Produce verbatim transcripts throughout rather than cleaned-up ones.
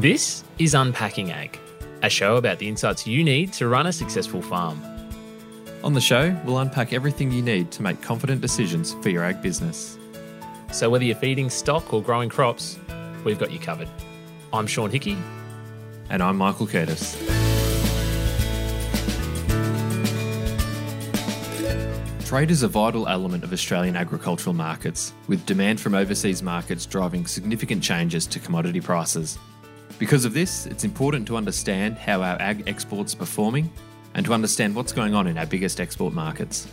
This is Unpacking Ag, a show about the insights you need to run a successful farm. On the show, we'll unpack everything you need to make confident decisions for your ag business. So whether you're feeding stock or growing crops, we've got you covered. I'm Sean Hickey. And I'm Michael Curtis. Trade is a vital element of Australian agricultural markets, with demand from overseas markets driving significant changes to commodity prices. Because of this, it's important to understand how our ag exports are performing and to understand what's going on in our biggest export markets.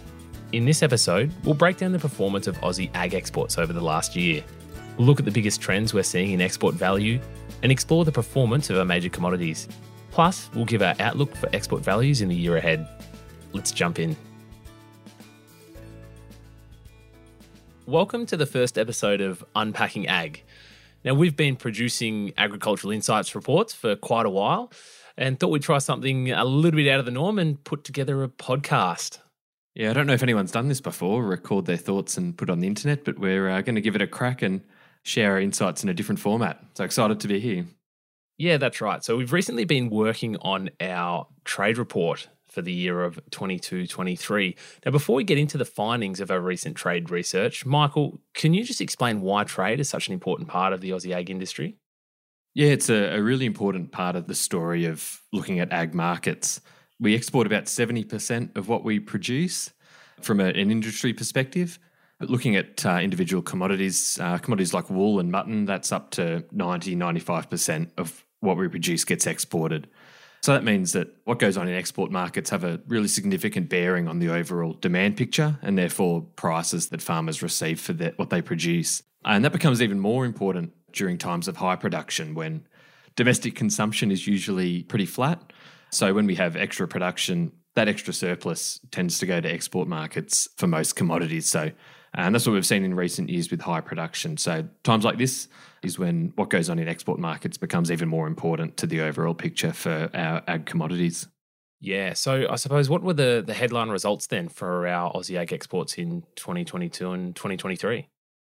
In this episode, we'll break down the performance of Aussie ag exports over the last year. We'll look at the biggest trends we're seeing in export value and explore the performance of our major commodities. Plus, we'll give our outlook for export values in the year ahead. Let's jump in. Welcome to the first episode of Unpacking Ag. Now, we've been producing agricultural insights reports for quite a while and thought we'd try something a little bit out of the norm and put together a podcast. Yeah, I don't know if anyone's done this before, record their thoughts and put it on the internet, but we're uh, going to give it a crack and share our insights in a different format. So excited to be here. Yeah, that's right. So we've recently been working on our trade report for the year of twenty-two twenty-three. Now, before we get into the findings of our recent trade research, Michael, can you just explain why trade is such an important part of the Aussie ag industry? Yeah, it's a, a really important part of the story of looking at ag markets. We export about seventy percent of what we produce from a, an industry perspective. But looking at uh, individual commodities, uh, commodities like wool and mutton, that's up to ninety to ninety-five percent of what we produce gets exported. So that means that what goes on in export markets have a really significant bearing on the overall demand picture and therefore prices that farmers receive for their, what they produce. And that becomes even more important during times of high production when domestic consumption is usually pretty flat. So when we have extra production, that extra surplus tends to go to export markets for most commodities. So and that's what we've seen in recent years with high production. So times like this is when what goes on in export markets becomes even more important to the overall picture for our ag commodities. Yeah. So I suppose what were the, the headline results then for our Aussie ag exports in twenty twenty-two and twenty twenty-three?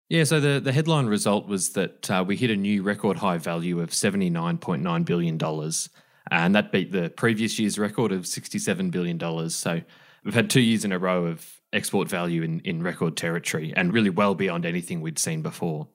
Yeah. So the, the headline result was that uh, we hit a new record high value of seventy-nine point nine billion dollars. And that beat the previous year's record of sixty-seven billion dollars. So we've had two years in a row of export value in, in record territory and really well beyond anything we'd seen before.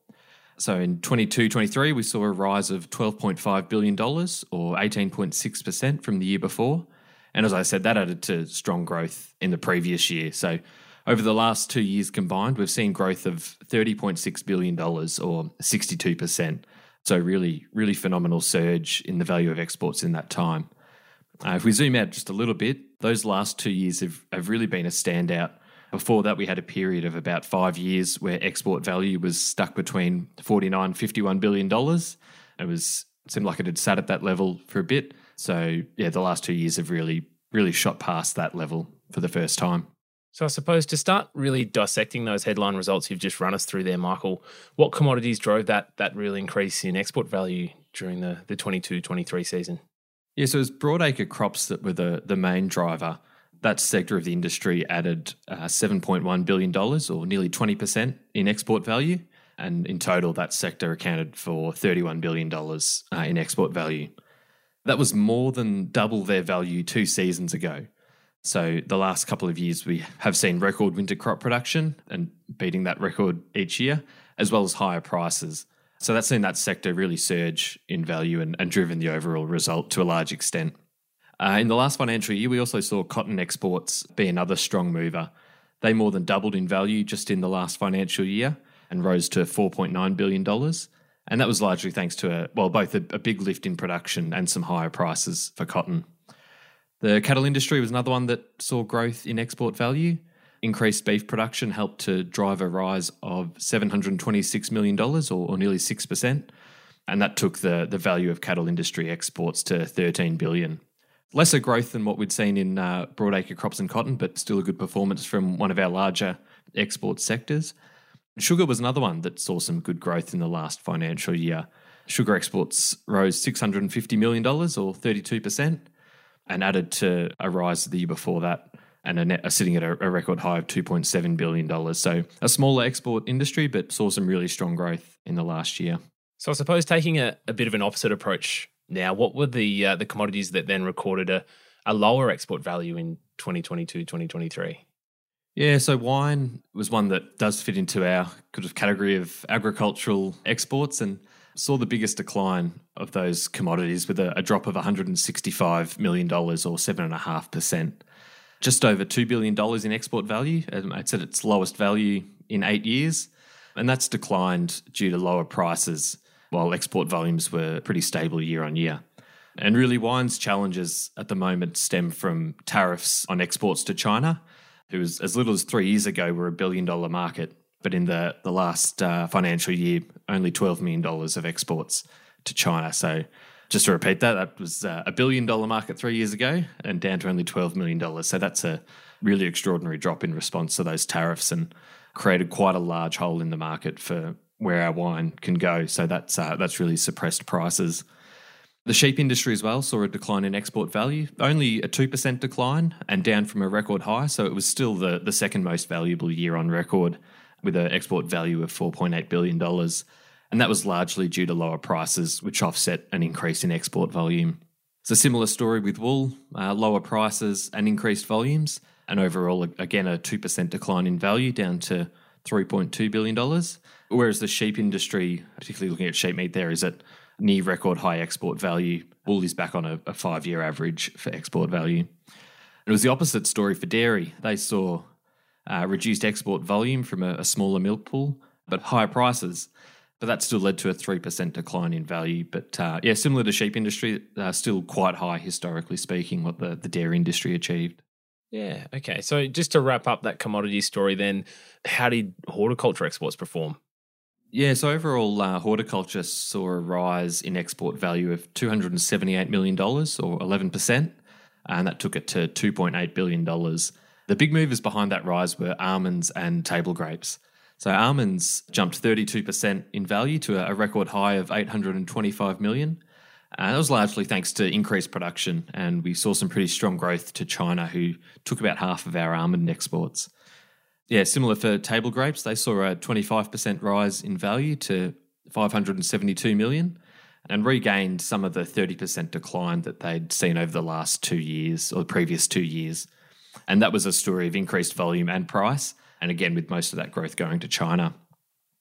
So in twenty-two twenty-three, we saw a rise of twelve point five billion dollars or eighteen point six percent from the year before. And as I said, that added to strong growth in the previous year. So over the last two years combined, we've seen growth of thirty point six billion dollars or sixty-two percent. So really, really phenomenal surge in the value of exports in that time. Uh, if we zoom out just a little bit, those last two years have, have really been a standout. Before that, we had a period of about five years where export value was stuck between forty-nine and fifty-one billion dollars. It was it seemed like it had sat at that level for a bit. So, yeah, the last two years have really, really shot past that level for the first time. So I suppose to start really dissecting those headline results you've just run us through there, Michael, what commodities drove that that real increase in export value during the, the twenty-two twenty-three season? Yeah, so it was broadacre crops that were the, the main driver. That sector of the industry added uh, seven point one billion dollars or nearly twenty percent in export value. And in total, that sector accounted for thirty-one billion dollars uh, in export value. That was more than double their value two seasons ago. So the last couple of years, we have seen record winter crop production and beating that record each year, as well as higher prices. So that's seen that sector really surge in value and, and driven the overall result to a large extent. Uh, in the last financial year, we also saw cotton exports be another strong mover. They more than doubled in value just in the last financial year and rose to four point nine billion dollars. And that was largely thanks to, a, well, both a, a big lift in production and some higher prices for cotton. The cattle industry was another one that saw growth in export value. Increased beef production helped to drive a rise of seven hundred twenty-six million dollars or, or nearly six percent, and that took the, the value of cattle industry exports to thirteen billion dollars. Lesser growth than what we'd seen in uh, broadacre crops and cotton, but still a good performance from one of our larger export sectors. Sugar was another one that saw some good growth in the last financial year. Sugar exports rose six hundred fifty million dollars or thirty-two percent and added to a rise the year before that, and are sitting at a record high of two point seven billion dollars. So a smaller export industry, but saw some really strong growth in the last year. So I suppose taking a, a bit of an opposite approach now, what were the uh, the commodities that then recorded a, a lower export value in twenty twenty-two, twenty twenty-three? Yeah, so wine was one that does fit into our kind of category of agricultural exports and saw the biggest decline of those commodities with a, a drop of one hundred sixty-five million dollars or seven point five percent. Just over two billion dollars in export value. It's at its lowest value in eight years. And that's declined due to lower prices, while export volumes were pretty stable year on year. And really, wine's challenges at the moment stem from tariffs on exports to China, who was, as little as three years ago were a billion-dollar market, but in the, the last uh, financial year, only twelve million dollars of exports to China. So just to repeat that, that was uh, a billion-dollar market three years ago and down to only twelve million dollars. So that's a really extraordinary drop in response to those tariffs and created quite a large hole in the market for where our wine can go. So that's uh, that's really suppressed prices. The sheep industry as well saw a decline in export value, only a two percent decline and down from a record high. So it was still the, the second most valuable year on record with an export value of four point eight billion dollars. And that was largely due to lower prices, which offset an increase in export volume. It's a similar story with wool, uh, lower prices and increased volumes. And overall, again, a two percent decline in value down to three point two billion dollars. Whereas the sheep industry, particularly looking at sheep meat there, is at near record high export value. Wool is back on a, a five-year average for export value. It was the opposite story for dairy. They saw uh, reduced export volume from a, a smaller milk pool, but higher prices. But that still led to a three percent decline in value. But uh, yeah, similar to sheep industry, uh, still quite high historically speaking, what the, the dairy industry achieved. Yeah, okay. So just to wrap up that commodity story then, how did horticulture exports perform? Yeah, so overall, uh, horticulture saw a rise in export value of two hundred seventy-eight million dollars or eleven percent, and that took it to two point eight billion dollars. The big movers behind that rise were almonds and table grapes. So almonds jumped thirty-two percent in value to a record high of eight hundred twenty-five million dollars. And that was largely thanks to increased production, and we saw some pretty strong growth to China, who took about half of our almond exports. Yeah, similar for table grapes, they saw a twenty-five percent rise in value to five hundred seventy-two million dollars and regained some of the thirty percent decline that they'd seen over the last two years or the previous two years. And that was a story of increased volume and price, and again, with most of that growth going to China.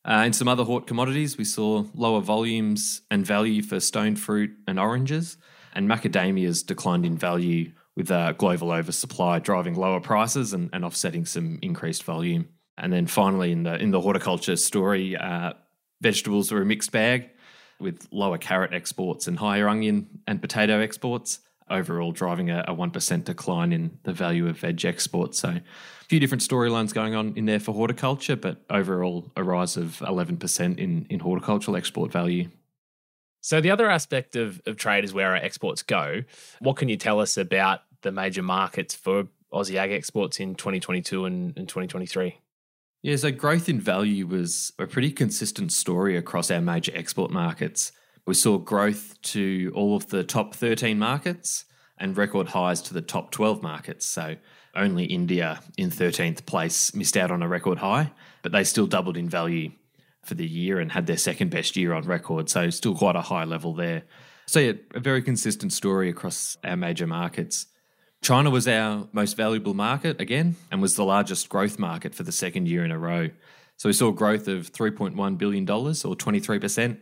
Uh, in some other hort commodities, we saw lower volumes and value for stone fruit and oranges, and macadamias declined in value with a global oversupply driving lower prices and, and offsetting some increased volume. And then finally, in the in the horticulture story, uh, vegetables were a mixed bag with lower carrot exports and higher onion and potato exports, overall driving a, a one percent decline in the value of veg exports. So a few different storylines going on in there for horticulture, but overall a rise of eleven percent in, in horticultural export value. So the other aspect of, of trade is where our exports go. What can you tell us about the major markets for Aussie ag exports in twenty twenty-two and, and twenty twenty-three? Yeah, so growth in value was a pretty consistent story across our major export markets. We saw growth to all of the top thirteen markets and record highs to the top twelve markets. So only India in thirteenth place missed out on a record high, but they still doubled in value for the year and had their second best year on record. So still quite a high level there. So yeah, a very consistent story across our major markets. China was our most valuable market again and was the largest growth market for the second year in a row. So we saw growth of three point one billion dollars or twenty-three percent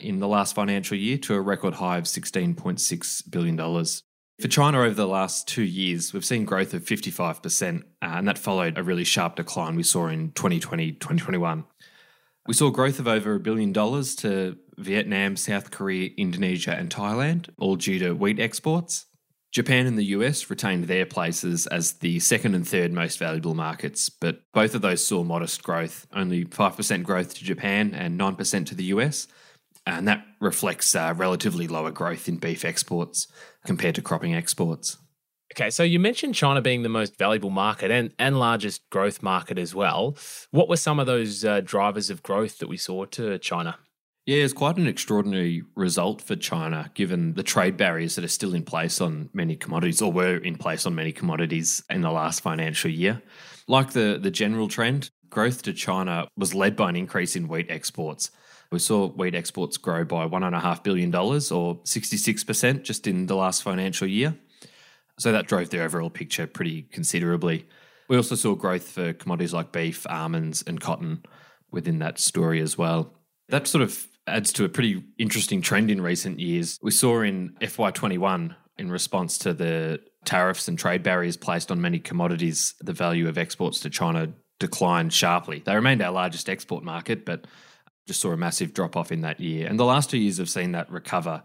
in the last financial year to a record high of sixteen point six billion dollars. For China over the last two years, we've seen growth of fifty-five percent uh, and that followed a really sharp decline we saw in twenty twenty, twenty twenty-one. We saw growth of over a billion dollars to Vietnam, South Korea, Indonesia and Thailand, all due to wheat exports. Japan and the U S retained their places as the second and third most valuable markets, but both of those saw modest growth, only five percent growth to Japan and nine percent to the U S, and that reflects uh, relatively lower growth in beef exports compared to cropping exports. Okay, so you mentioned China being the most valuable market and, and largest growth market as well. What were some of those uh, drivers of growth that we saw to China? Yeah, it's quite an extraordinary result for China, given the trade barriers that are still in place on many commodities or were in place on many commodities in the last financial year. Like the, the general trend, Growth to China was led by an increase in wheat exports. We saw wheat exports grow by one point five billion dollars or sixty-six percent just in the last financial year. So that drove the overall picture pretty considerably. We also saw growth for commodities like beef, almonds and cotton within that story as well. That sort of adds to a pretty interesting trend in recent years. We saw in F Y twenty-one, in response to the tariffs and trade barriers placed on many commodities, the value of exports to China declined sharply. They remained our largest export market, but just saw a massive drop-off in that year. And the last two years have seen that recover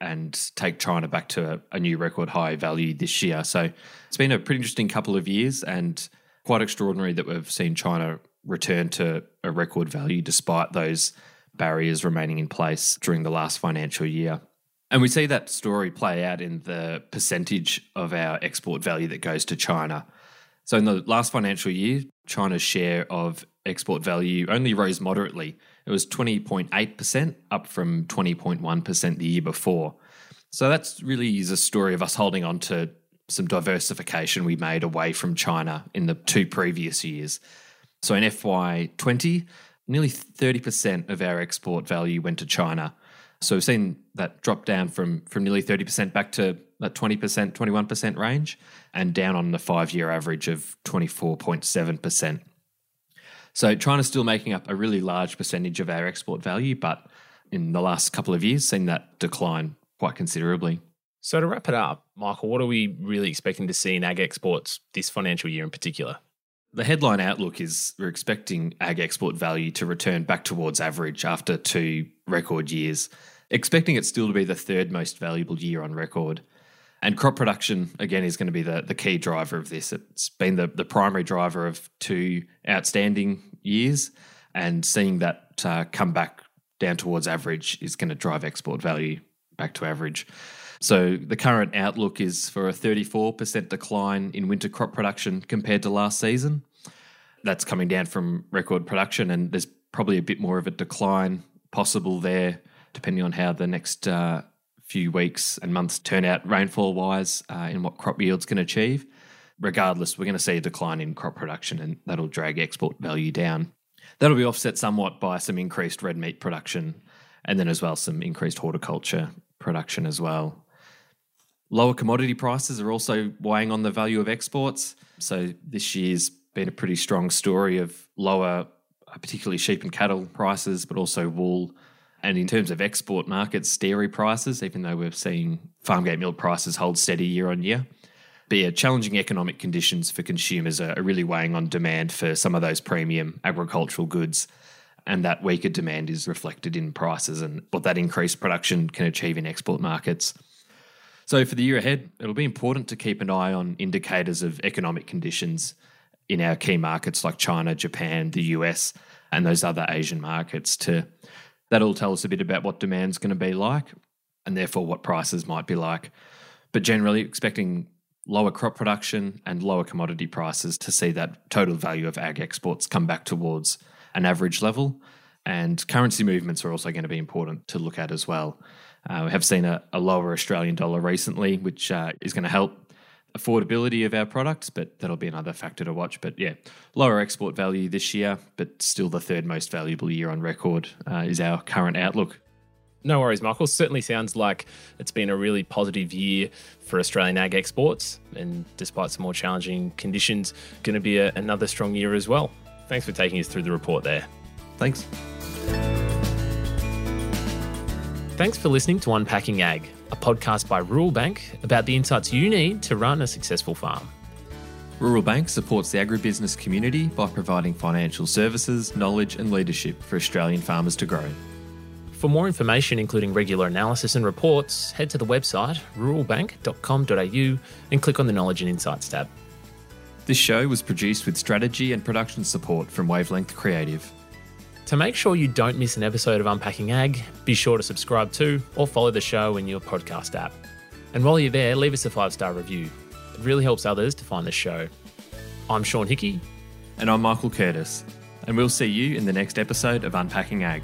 and take China back to a, a new record high value this year. So it's been a pretty interesting couple of years and quite extraordinary that we've seen China return to a record value despite those barriers remaining in place during the last financial year. And we see that story play out in the percentage of our export value that goes to China. So in the last financial year, China's share of export value only rose moderately. It was twenty point eight percent, up from twenty point one percent the year before. So that's really is a story of us holding on to some diversification we made away from China in the two previous years. So in F Y twenty, nearly thirty percent of our export value went to China. So we've seen that drop down from, from nearly thirty percent back to that twenty percent, twenty-one percent range, and down on the five-year average of twenty-four point seven percent. So China's still making up a really large percentage of our export value, but in the last couple of years, seen that decline quite considerably. So to wrap it up, Michael, what are we really expecting to see in ag exports this financial year in particular? The headline outlook is we're expecting ag export value to return back towards average after two record years, expecting it still to be the third most valuable year on record. And crop production, again, is going to be the, the key driver of this. It's been the, the primary driver of two outstanding years, and seeing that uh, come back down towards average is going to drive export value back to average. So the current outlook is for a thirty-four percent decline in winter crop production compared to last season. That's coming down from record production, and there's probably a bit more of a decline possible there, depending on how the next uh, few weeks and months turn out rainfall-wise uh, in what crop yields can achieve. Regardless, we're going to see a decline in crop production, and that'll drag export value down. That'll be offset somewhat by some increased red meat production, and then as well some increased horticulture production as well. Lower commodity prices are also weighing on the value of exports. So this year's been a pretty strong story of lower, particularly sheep and cattle prices, but also wool. And in terms of export markets, dairy prices, even though we're seeing farm gate milk prices hold steady year on year. But yeah, challenging economic conditions for consumers are really weighing on demand for some of those premium agricultural goods. And that weaker demand is reflected in prices and what that increased production can achieve in export markets. So for the year ahead, it'll be important to keep an eye on indicators of economic conditions in our key markets like China, Japan, the U S, and those other Asian markets too. That'll tell us a bit about what demand's going to be like and therefore what prices might be like. But generally expecting lower crop production and lower commodity prices to see that total value of ag exports come back towards an average level. And currency movements are also going to be important to look at as well. Uh, we have seen a, a lower Australian dollar recently, which uh, is going to help affordability of our products, but that'll be another factor to watch. But yeah, lower export value this year, but still the third most valuable year on record uh, is our current outlook. No worries, Michael. Certainly sounds like it's been a really positive year for Australian ag exports, and despite some more challenging conditions, going to be a, another strong year as well. Thanks for taking us through the report there. Thanks. Thanks for listening to Unpacking Ag, a podcast by Rural Bank about the insights you need to run a successful farm. Rural Bank supports the agribusiness community by providing financial services, knowledge and leadership for Australian farmers to grow. For more information, including regular analysis and reports, head to the website rural bank dot com dot a u and click on the Knowledge and Insights tab. This show was produced with strategy and production support from Wavelength Creative. To make sure you don't miss an episode of Unpacking Ag, be sure to subscribe to or follow the show in your podcast app. And while you're there, leave us a five-star review. It really helps others to find the show. I'm Sean Hickey. And I'm Michael Curtis. And we'll see you in the next episode of Unpacking Ag.